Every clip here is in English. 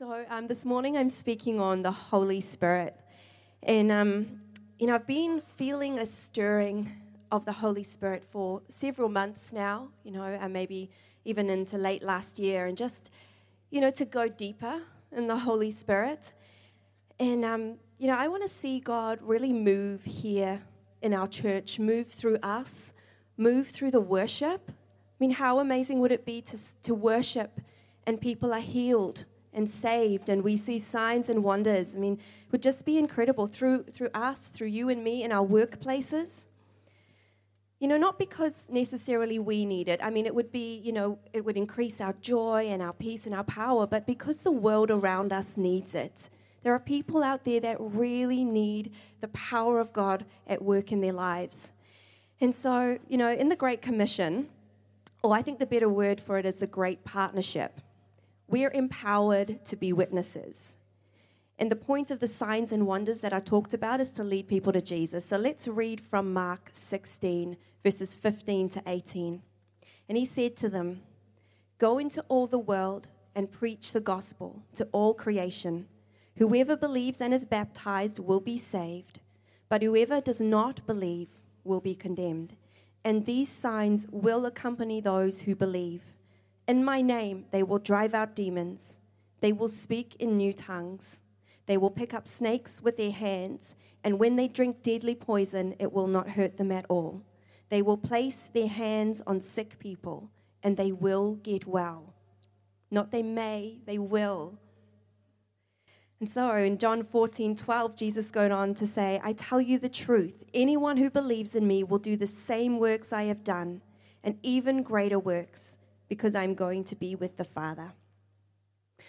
So this morning I'm speaking on the Holy Spirit. And, I've been feeling a stirring of the Holy Spirit for several months now, and maybe even into late last year. And just, to go deeper in the Holy Spirit. And, I want to see God really move here in our church, move through us, move through the worship. I mean, how amazing would it be to worship and people are healed and saved, and we see signs and wonders. I mean, it would just be incredible through us, through you and me in our workplaces. Not because necessarily we need it. I mean, it would be, it would increase our joy and our peace and our power, but because the world around us needs it. There are people out there that really need the power of God at work in their lives. And so, in the Great Commission, or I think the better word for it is the Great Partnership, we're empowered to be witnesses. And the point of the signs and wonders that I talked about is to lead people to Jesus. So let's read from Mark 16, verses 15 to 18. And he said to them, "Go into all the world and preach the gospel to all creation. Whoever believes and is baptized will be saved, but whoever does not believe will be condemned. And these signs will accompany those who believe. In my name, they will drive out demons. They will speak in new tongues. They will pick up snakes with their hands, and when they drink deadly poison, it will not hurt them at all. They will place their hands on sick people, and they will get well." Not they may, they will. And so in John 14:12, Jesus goes on to say, "I tell you the truth, anyone who believes in me will do the same works I have done, and even greater works, because I'm going to be with the Father."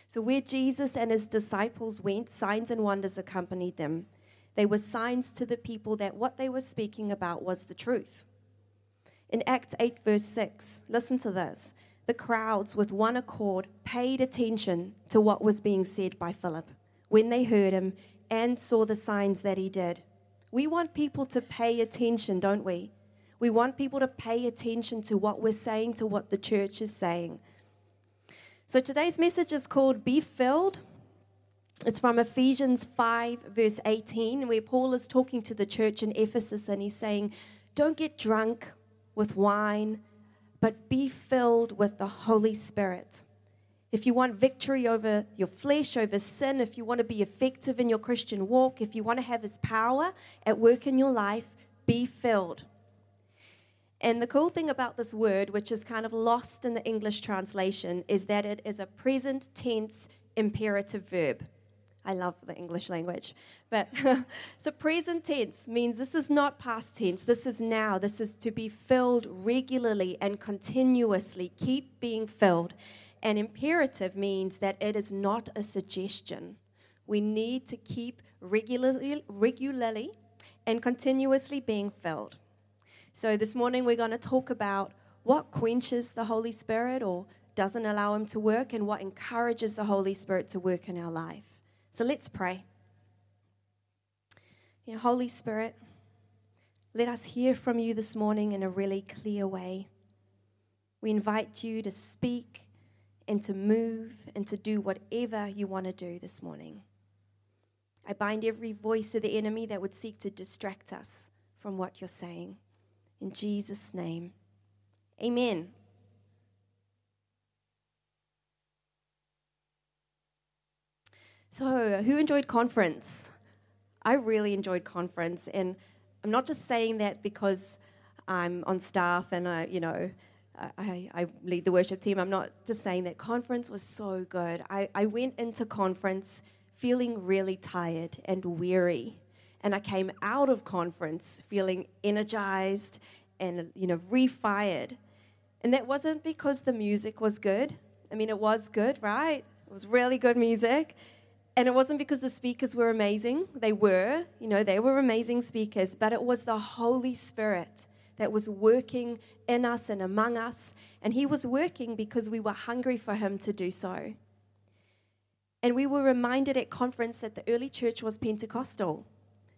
So where Jesus and his disciples went, signs and wonders accompanied them. They were signs to the people that what they were speaking about was the truth. In Acts 8, verse 6, listen to this. The crowds with one accord paid attention to what was being said by Philip when they heard him and saw the signs that he did. We want people to pay attention, don't we? We want people to pay attention to what we're saying, to what the church is saying. So today's message is called Be Filled. It's from Ephesians 5, verse 18, where Paul is talking to the church in Ephesus, and he's saying, "Don't get drunk with wine, but be filled with the Holy Spirit." If you want victory over your flesh, over sin, if you want to be effective in your Christian walk, if you want to have his power at work in your life, be filled. And the cool thing about this word, which is kind of lost in the English translation, is that it is a present tense imperative verb. I love the English language. But so present tense means this is not past tense. This is now. This is to be filled regularly and continuously. Keep being filled. And imperative means that it is not a suggestion. We need to keep regularly and continuously being filled. So this morning we're going to talk about what quenches the Holy Spirit or doesn't allow him to work, and what encourages the Holy Spirit to work in our life. So let's pray. Holy Spirit, let us hear from you this morning in a really clear way. We invite you to speak and to move and to do whatever you want to do this morning. I bind every voice of the enemy that would seek to distract us from what you're saying. In Jesus' name, amen. So, who enjoyed conference? I really enjoyed conference, and I'm not just saying that because I'm on staff and I lead the worship team. I'm not just saying that. Conference was so good. I went into conference feeling really tired and weary. And I came out of conference feeling energized and, refired. And that wasn't because the music was good. I mean, it was good, right? It was really good music. And it wasn't because the speakers were amazing. They were, they were amazing speakers. But it was the Holy Spirit that was working in us and among us. And he was working because we were hungry for him to do so. And we were reminded at conference that the early church was Pentecostal.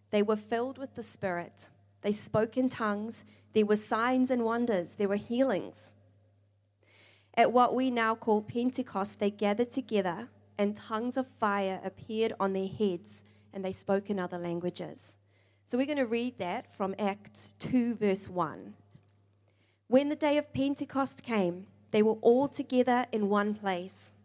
They were filled with the Spirit. They spoke in tongues. There were signs and wonders. There were healings. At what we now call Pentecost, they gathered together and tongues of fire appeared on their heads, and they spoke in other languages. So we're going to read that from Acts 2, verse 1. When the day of Pentecost came, they were all together in one place.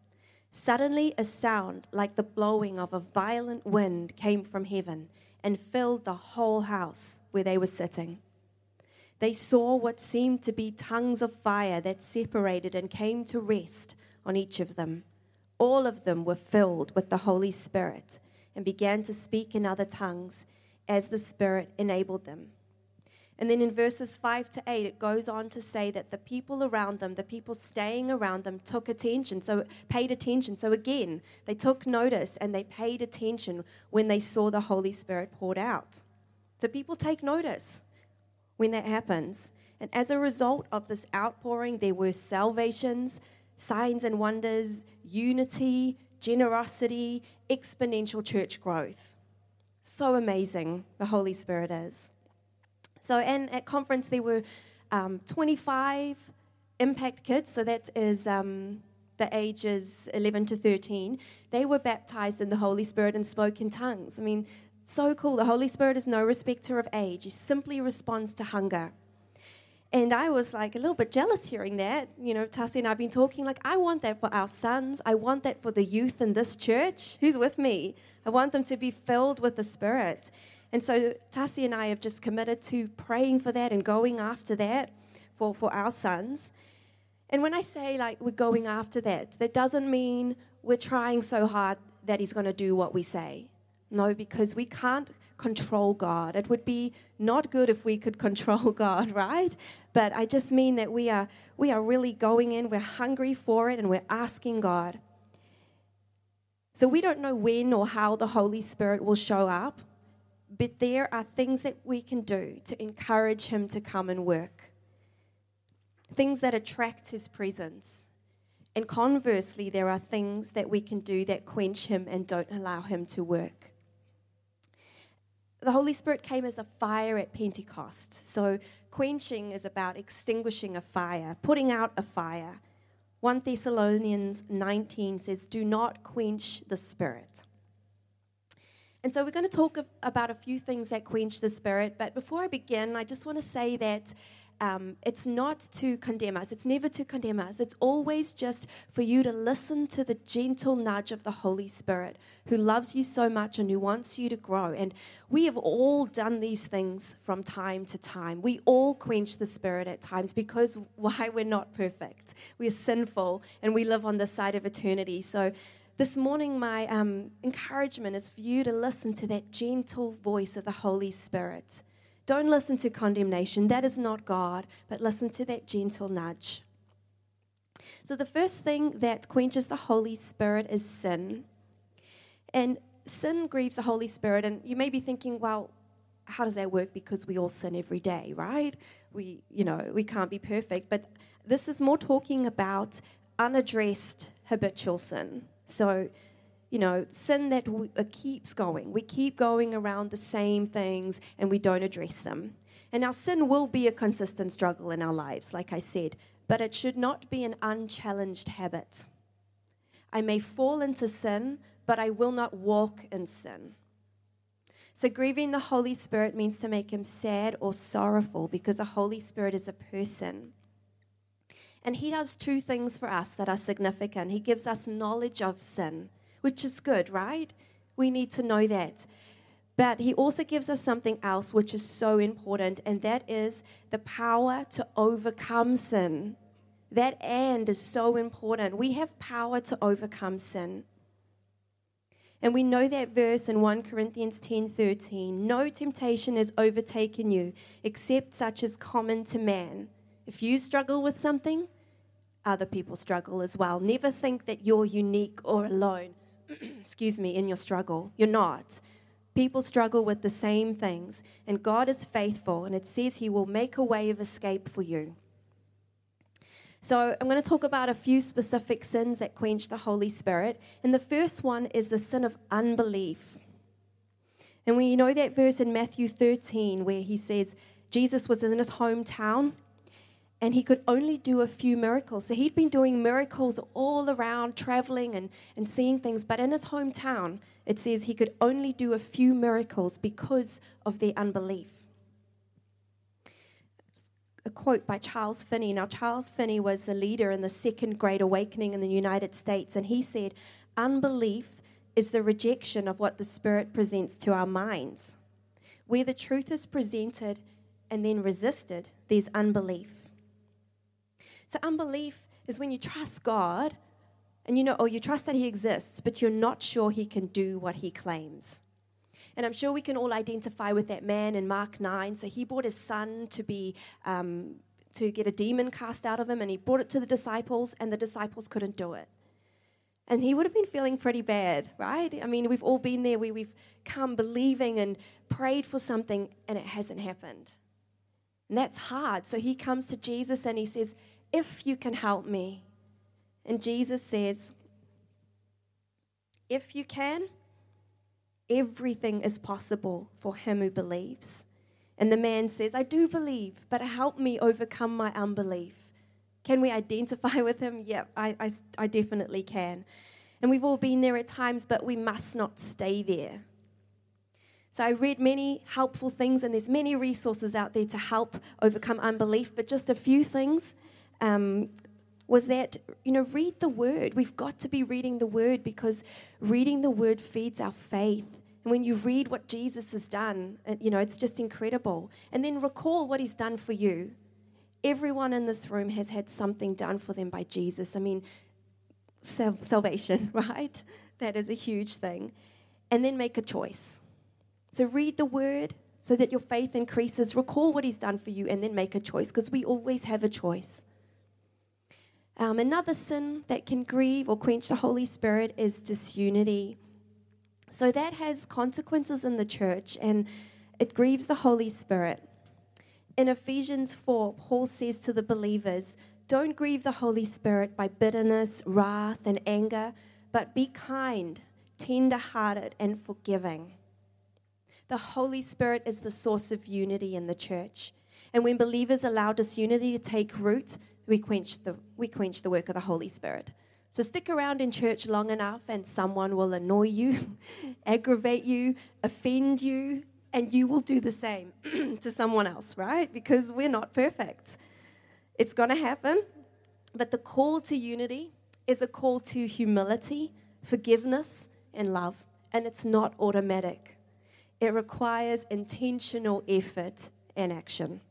Suddenly a sound like the blowing of a violent wind came from heaven and filled the whole house where they were sitting. They saw what seemed to be tongues of fire that separated and came to rest on each of them. All of them were filled with the Holy Spirit and began to speak in other tongues as the Spirit enabled them. And then in verses 5 to 8, it goes on to say that the people around them, the people staying around them, paid attention. So again, they took notice and they paid attention when they saw the Holy Spirit poured out. So people take notice when that happens. And as a result of this outpouring, there were salvations, signs and wonders, unity, generosity, exponential church growth. So amazing the Holy Spirit is. So, and at conference there were 25 impact kids, so that is the ages 11 to 13. They were baptized in the Holy Spirit and spoke in tongues. I mean, so cool. The Holy Spirit is no respecter of age. He simply responds to hunger. And I was like a little bit jealous hearing that. You know, Tasi and I have been talking, like, I want that for our sons. I want that for the youth in this church. Who's with me? I want them to be filled with the Spirit. And so Tasi and I have just committed to praying for that and going after that for our sons. And when I say, like, we're going after that, that doesn't mean we're trying so hard that he's going to do what we say. No, because we can't control God. It would be not good if we could control God, right? But I just mean that we are really going in, we're hungry for it, and we're asking God. So we don't know when or how the Holy Spirit will show up, but there are things that we can do to encourage him to come and work, things that attract his presence. And conversely, there are things that we can do that quench him and don't allow him to work. The Holy Spirit came as a fire at Pentecost. So quenching is about extinguishing a fire, putting out a fire. 1 Thessalonians 19 says, "Do not quench the Spirit." And so we're going to talk about a few things that quench the Spirit. But before I begin, I just want to say that it's not to condemn us. It's never to condemn us. It's always just for you to listen to the gentle nudge of the Holy Spirit, who loves you so much and who wants you to grow. And we have all done these things from time to time. We all quench the Spirit at times because why? We're not perfect. We're sinful and we live on this side of eternity. So this morning, my encouragement is for you to listen to that gentle voice of the Holy Spirit. Don't listen to condemnation. That is not God, but listen to that gentle nudge. So the first thing that quenches the Holy Spirit is sin. And sin grieves the Holy Spirit. And you may be thinking, well, how does that work? Because we all sin every day, right? We can't be perfect. But this is more talking about unaddressed habitual sin. So, you know, sin that keeps going. We keep going around the same things and we don't address them. And our sin will be a consistent struggle in our lives, like I said, but it should not be an unchallenged habit. I may fall into sin, but I will not walk in sin. So grieving the Holy Spirit means to make him sad or sorrowful, because the Holy Spirit is a person. And he does two things for us that are significant. He gives us knowledge of sin, which is good, right? We need to know that. But he also gives us something else which is so important, and that is the power to overcome sin. That "and" is so important. We have power to overcome sin. And we know that verse in 1 Corinthians 10:13, "No temptation has overtaken you except such as is common to man." If you struggle with something, other people struggle as well. Never think that you're unique or alone, in your struggle. You're not. People struggle with the same things, and God is faithful, and it says he will make a way of escape for you. So I'm going to talk about a few specific sins that quench the Holy Spirit, and the first one is the sin of unbelief. And we know that verse in Matthew 13 where he says Jesus was in his hometown, and he could only do a few miracles. So he'd been doing miracles all around, traveling and seeing things. But in his hometown, it says he could only do a few miracles because of their unbelief. A quote by Charles Finney. Now, Charles Finney was the leader in the Second Great Awakening in the United States, and he said, "Unbelief is the rejection of what the Spirit presents to our minds. Where the truth is presented and then resisted, there's unbelief." So unbelief is when you trust God and you know, or you trust that he exists, but you're not sure he can do what he claims. And I'm sure we can all identify with that man in Mark 9. So he brought his son to be to get a demon cast out of him, and he brought it to the disciples, and the disciples couldn't do it. And he would have been feeling pretty bad, right? I mean, we've all been there where we've come believing and prayed for something, and it hasn't happened. And that's hard. So he comes to Jesus and he says, "If you can help me." And Jesus says, "If you can, everything is possible for him who believes." And the man says, "I do believe, but help me overcome my unbelief." Can we identify with him? Yeah, I definitely can. And we've all been there at times, but we must not stay there. So I read many helpful things, and there's many resources out there to help overcome unbelief, but just a few things. Was that, you know, read the Word. We've got to be reading the Word, because reading the Word feeds our faith. And when you read what Jesus has done, you know, it's just incredible. And then recall what he's done for you. Everyone in this room has had something done for them by Jesus. I mean, salvation, right? That is a huge thing. And then make a choice. So read the Word so that your faith increases. Recall what he's done for you, and then make a choice, because we always have a choice. Another sin that can grieve or quench the Holy Spirit is disunity. So that has consequences in the church, and it grieves the Holy Spirit. In Ephesians 4, Paul says to the believers, "Don't grieve the Holy Spirit by bitterness, wrath, and anger, but be kind, tender-hearted, and forgiving." The Holy Spirit is the source of unity in the church. And when believers allow disunity to take root, we quench the work of the Holy Spirit. So stick around in church long enough and someone will annoy you, aggravate you, offend you, and you will do the same to someone else, right? Because we're not perfect. It's going to happen. But the call to unity is a call to humility, forgiveness, and love. And it's not automatic. It requires intentional effort and action.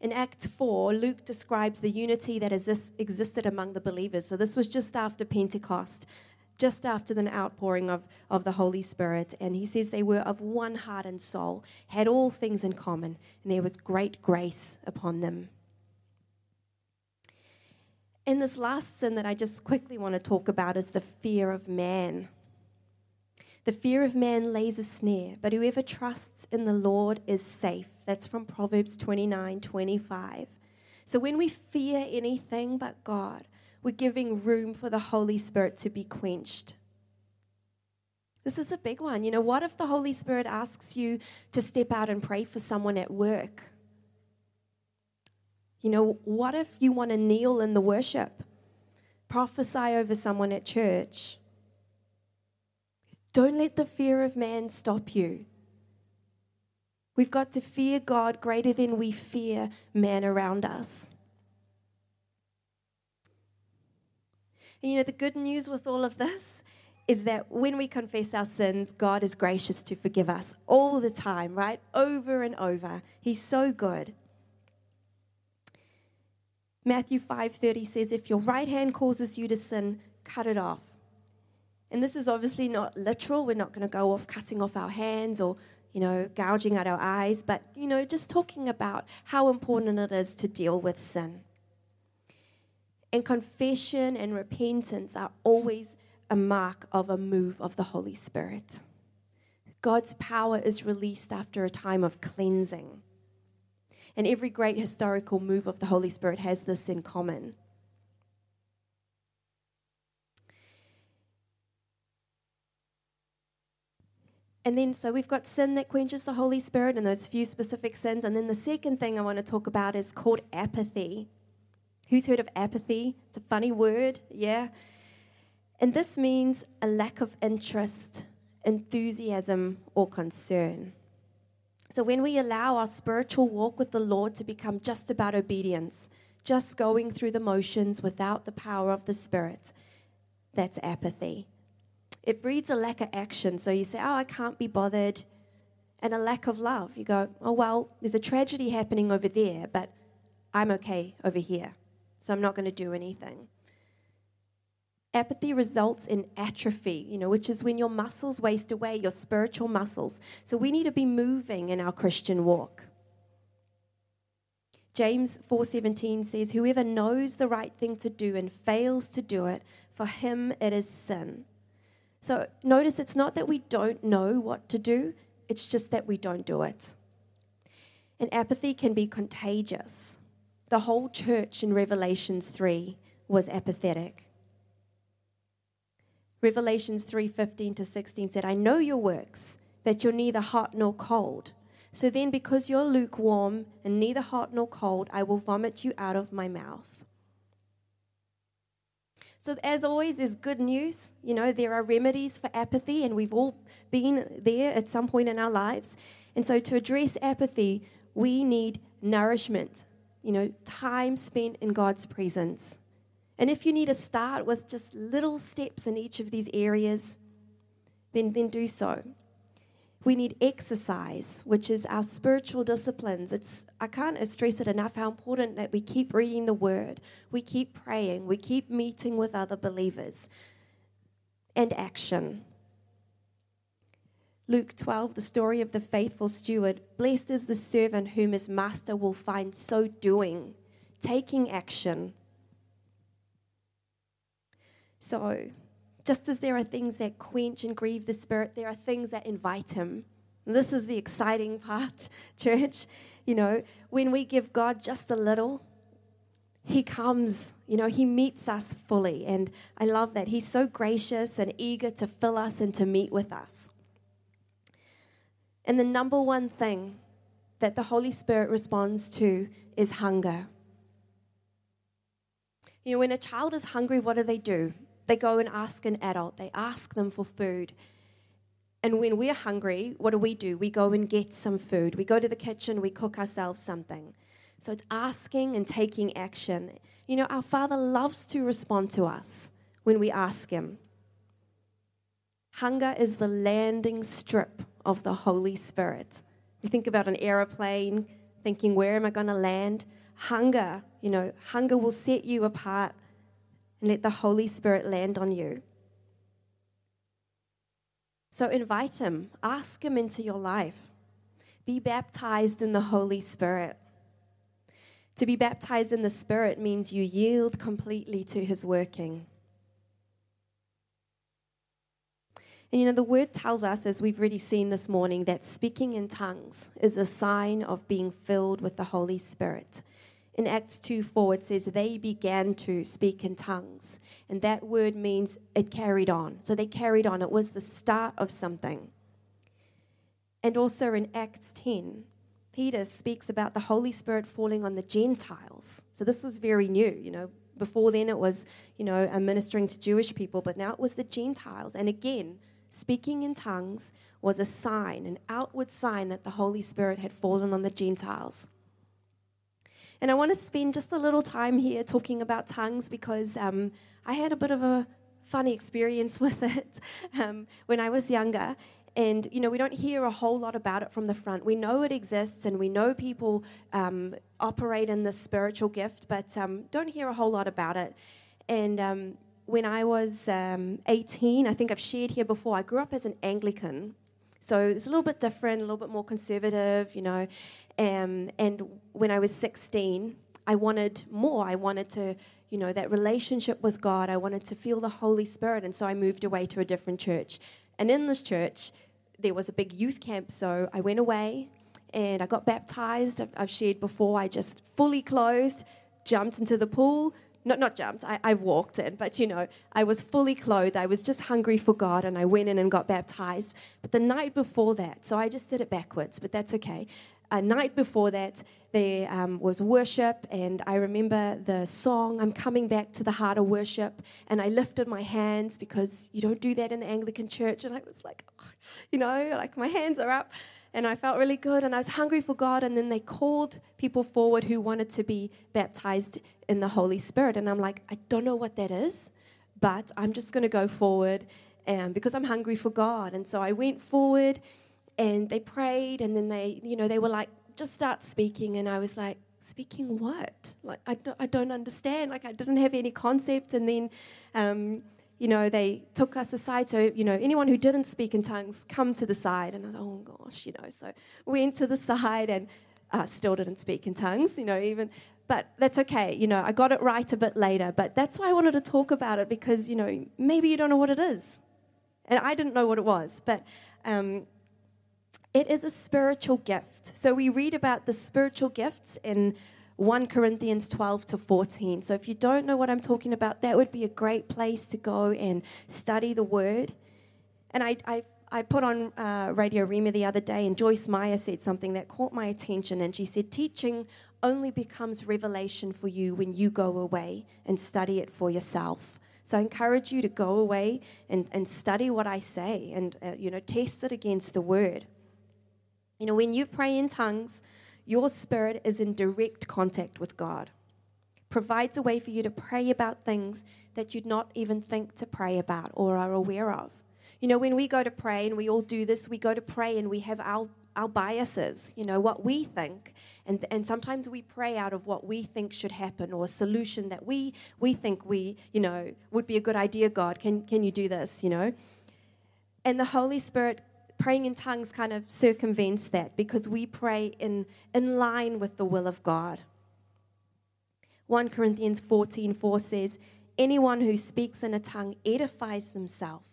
In Acts 4, Luke describes the unity that existed among the believers. So this was just after Pentecost, just after the outpouring of the Holy Spirit. And he says they were of one heart and soul, had all things in common, and there was great grace upon them. And this last sin that I just quickly want to talk about is the fear of man. The fear of man lays a snare, but whoever trusts in the Lord is safe. That's from Proverbs 29:25. So when we fear anything but God, we're giving room for the Holy Spirit to be quenched. This is a big one. You know, what if the Holy Spirit asks you to step out and pray for someone at work? You know, what if you want to kneel in the worship, prophesy over someone at church? Don't let the fear of man stop you. We've got to fear God greater than we fear man around us. And you know, the good news with all of this is that when we confess our sins, God is gracious to forgive us all the time, right? Over and over. He's so good. Matthew 5:30 says, "If your right hand causes you to sin, cut it off." And this is obviously not literal. We're not going to go off cutting off our hands or, you know, gouging out our eyes. But, you know, just talking about how important it is to deal with sin. And confession and repentance are always a mark of a move of the Holy Spirit. God's power is released after a time of cleansing. And every great historical move of the Holy Spirit has this in common. And then, so we've got sin that quenches the Holy Spirit and those few specific sins. And then the second thing I want to talk about is called apathy. Who's heard of apathy? It's a funny word, yeah. And this means a lack of interest, enthusiasm, or concern. So when we allow our spiritual walk with the Lord to become just about obedience, just going through the motions without the power of the Spirit, that's apathy. It breeds a lack of action. So you say, oh, I can't be bothered, and a lack of love. You go, oh, well, there's a tragedy happening over there, but I'm okay over here, so I'm not going to do anything. Apathy results in atrophy, which is when your muscles waste away, your spiritual muscles. So we need to be moving in our Christian walk. James 4:17 says, whoever knows the right thing to do and fails to do it, for him it is sin. So notice it's not that we don't know what to do, it's just that we don't do it. And apathy can be contagious. The whole church in Revelations 3 was apathetic. Revelations 3:15-16 said, I know your works, that you're neither hot nor cold. So then because you're lukewarm and neither hot nor cold, I will vomit you out of my mouth. So as always, there's good news. There are remedies for apathy, and we've all been there at some point in our lives. And so to address apathy, we need nourishment, time spent in God's presence. And if you need to start with just little steps in each of these areas, then do so. We need exercise, which is our spiritual disciplines. I can't stress it enough how important that we keep reading the Word, we keep praying, we keep meeting with other believers, and action. Luke 12, the story of the faithful steward. Blessed is the servant whom his master will find so doing, taking action. So, just as there are things that quench and grieve the Spirit, there are things that invite Him. And this is the exciting part, church. When we give God just a little, He comes, He meets us fully. And I love that. He's so gracious and eager to fill us and to meet with us. And the number one thing that the Holy Spirit responds to is hunger. When a child is hungry, what do? They go and ask an adult. They ask them for food. And when we're hungry, what do? We go and get some food. We go to the kitchen, we cook ourselves something. So it's asking and taking action. Our Father loves to respond to us when we ask Him. Hunger is the landing strip of the Holy Spirit. You think about an aeroplane, thinking, where am I going to land? Hunger, hunger will set you apart, and let the Holy Spirit land on you. So invite Him, ask Him into your life. Be baptized in the Holy Spirit. To be baptized in the Spirit means you yield completely to His working. And the Word tells us, as we've already seen this morning, that speaking in tongues is a sign of being filled with the Holy Spirit. In Acts 2:4, it says, they began to speak in tongues. And that word means it carried on. So they carried on. It was the start of something. And also in Acts 10, Peter speaks about the Holy Spirit falling on the Gentiles. So this was very new, Before then it was, ministering to Jewish people, but now it was the Gentiles. And again, speaking in tongues was a sign, an outward sign that the Holy Spirit had fallen on the Gentiles. And I want to spend just a little time here talking about tongues because I had a bit of a funny experience with it when I was younger. And, we don't hear a whole lot about it from the front. We know it exists and we know people operate in this spiritual gift, but don't hear a whole lot about it. And when I was 18, I think I've shared here before, I grew up as an Anglican. So it's a little bit different, a little bit more conservative, And when I was 16, I wanted more. I wanted to, that relationship with God. I wanted to feel the Holy Spirit. And so I moved away to a different church. And in this church, there was a big youth camp. So I went away and I got baptized. I've shared before. I just fully clothed, jumped into the pool, not jumped, I walked in, but, you know, I was fully clothed. I was just hungry for God, and I went in and got baptized. But the night before that, so I just did it backwards, but that's okay. A night before that, there was worship, and I remember the song, I'm coming back to the heart of worship, and I lifted my hands because you don't do that in the Anglican church, and I was like, oh, you know, like my hands are up. And I felt really good, and I was hungry for God, and then they called people forward who wanted to be baptized in the Holy Spirit. And I'm like, I don't know what that is, but I'm just going to go forward because I'm hungry for God. And so I went forward, and they prayed, and then they, you know, they were like, just start speaking. And I was like, speaking what? Like, I don't understand. Like, I didn't have any concept. And then you know, they took us aside. So, you know, anyone who didn't speak in tongues, come to the side. And I was, oh, gosh, you know. So we went to the side and still didn't speak in tongues, you know, even. But that's okay. You know, I got it right a bit later. But that's why I wanted to talk about it because, you know, maybe you don't know what it is. And I didn't know what it was. But it is a spiritual gift. So we read about the spiritual gifts in 1 Corinthians 12-14. So if you don't know what I'm talking about, that would be a great place to go and study the Word. And I put on Radio Rema the other day, and Joyce Meyer said something that caught my attention, and she said, teaching only becomes revelation for you when you go away and study it for yourself. So I encourage you to go away and study what I say and, you know, test it against the Word. You know, when you pray in tongues, your spirit is in direct contact with God. Provides a way for you to pray about things that you'd not even think to pray about or are aware of. You know, when we go to pray, and we all do this, we go to pray and we have our biases, you know, what we think. And sometimes we pray out of what we think should happen or a solution that we think we, you know, would be a good idea, God. Can you do this, you know? And the Holy Spirit, praying in tongues kind of circumvents that because we pray in line with the will of God. 1 Corinthians 14:4 says, anyone who speaks in a tongue edifies themselves.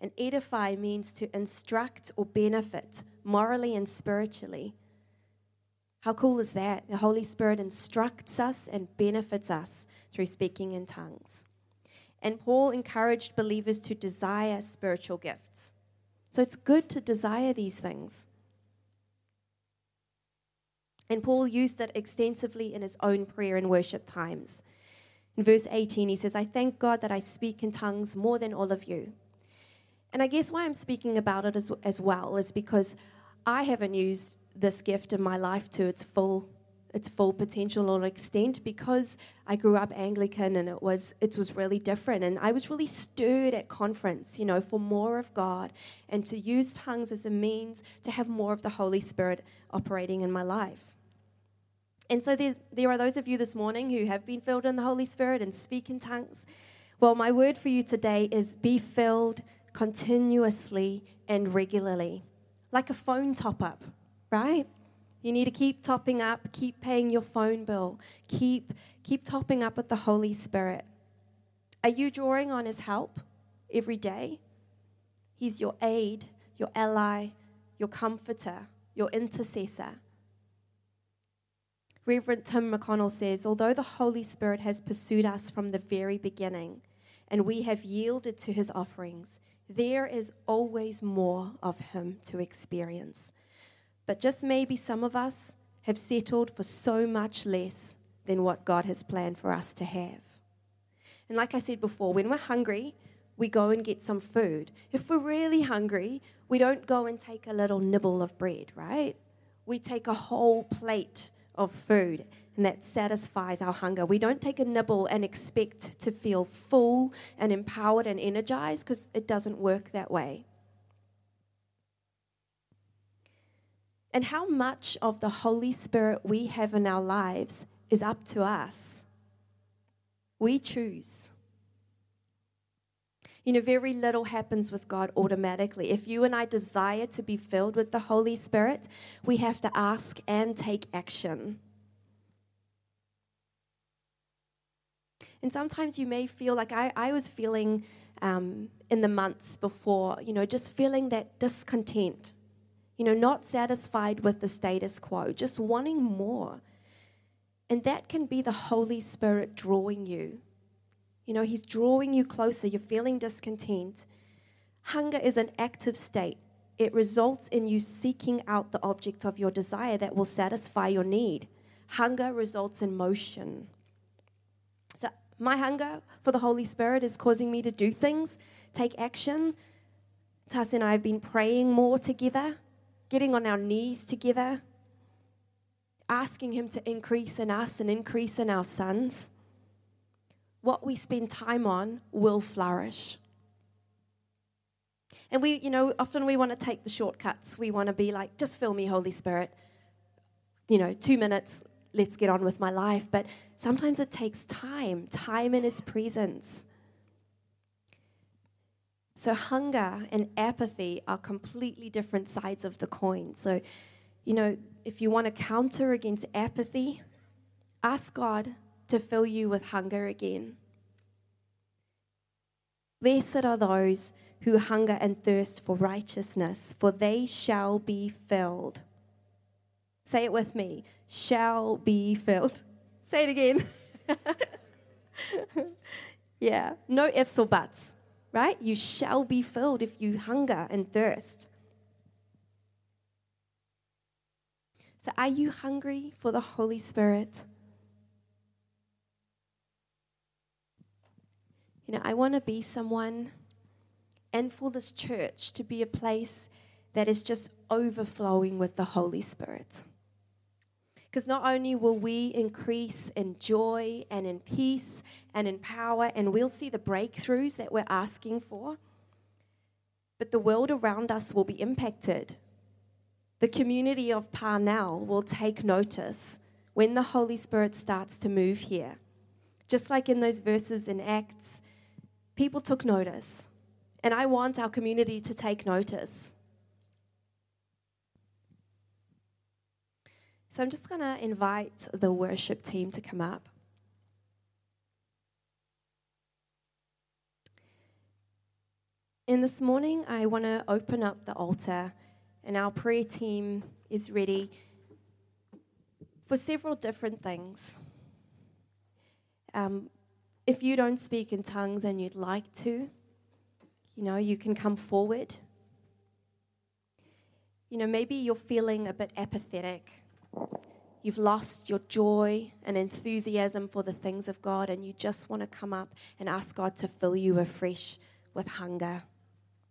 And edify means to instruct or benefit morally and spiritually. How cool is that? The Holy Spirit instructs us and benefits us through speaking in tongues. And Paul encouraged believers to desire spiritual gifts. So it's good to desire these things. And Paul used it extensively in his own prayer and worship times. In verse 18, he says, I thank God that I speak in tongues more than all of you. And I guess why I'm speaking about it as well is because I haven't used this gift in my life to its full potential or extent because I grew up Anglican and it was really different, and I was really stirred at conference, you know, for more of God and to use tongues as a means to have more of the Holy Spirit operating in my life. And so there are those of you this morning who have been filled in the Holy Spirit and speak in tongues. Well, my word for you today is be filled continuously and regularly, like a phone top-up, right? You need to keep topping up, keep paying your phone bill, keep topping up with the Holy Spirit. Are you drawing on His help every day? He's your aid, your ally, your comforter, your intercessor. Reverend Tim McConnell says, although the Holy Spirit has pursued us from the very beginning and we have yielded to His offerings, there is always more of Him to experience. But just maybe some of us have settled for so much less than what God has planned for us to have. And like I said before, when we're hungry, we go and get some food. If we're really hungry, we don't go and take a little nibble of bread, right? We take a whole plate of food, and that satisfies our hunger. We don't take a nibble and expect to feel full and empowered and energized because it doesn't work that way. And how much of the Holy Spirit we have in our lives is up to us. We choose. You know, very little happens with God automatically. If you and I desire to be filled with the Holy Spirit, we have to ask and take action. And sometimes you may feel like I was feeling in the months before, you know, just feeling that discontent. You know, not satisfied with the status quo, just wanting more. And that can be the Holy Spirit drawing you. You know, he's drawing you closer. You're feeling discontent. Hunger is an active state. It results in you seeking out the object of your desire that will satisfy your need. Hunger results in motion. So my hunger for the Holy Spirit is causing me to do things, take action. Tasi and I have been praying more together, getting on our knees together, asking him to increase in us and increase in our sons. What we spend time on will flourish. And we, you know, often we want to take the shortcuts. We want to be like, just fill me, Holy Spirit. You know, 2 minutes, let's get on with my life. But sometimes it takes time in his presence. So hunger and apathy are completely different sides of the coin. So, you know, if you want to counter against apathy, ask God to fill you with hunger again. Blessed are those who hunger and thirst for righteousness, for they shall be filled. Say it with me. Shall be filled. Say it again. Yeah, no ifs or buts, right? You shall be filled if you hunger and thirst. So are you hungry for the Holy Spirit? You know, I want to be someone... and for this church to be a place that is just overflowing with the Holy Spirit. Because not only will we increase in joy and in peace and in power, and we'll see the breakthroughs that we're asking for, but the world around us will be impacted. The community of Parnell will take notice when the Holy Spirit starts to move here. Just like in those verses in Acts, people took notice. And I want our community to take notice. So I'm just going to invite the worship team to come up. And this morning, I want to open up the altar, and our prayer team is ready for several different things. If you don't speak in tongues and you'd like to, you know, you can come forward. You know, maybe you're feeling a bit apathetic. You've lost your joy and enthusiasm for the things of God, and you just want to come up and ask God to fill you afresh with hunger.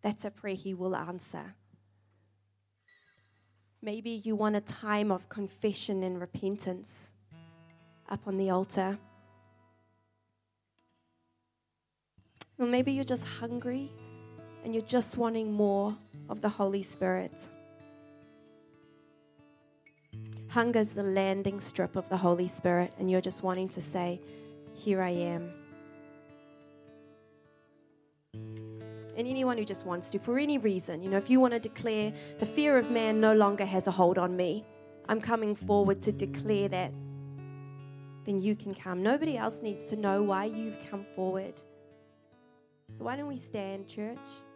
That's a prayer he will answer. Maybe you want a time of confession and repentance up on the altar. Or maybe you're just hungry and you're just wanting more of the Holy Spirit. Hunger is the landing strip of the Holy Spirit, and you're just wanting to say, here I am. And anyone who just wants to, for any reason, you know, if you want to declare, the fear of man no longer has a hold on me, I'm coming forward to declare that, then you can come. Nobody else needs to know why you've come forward. So why don't we stand, church?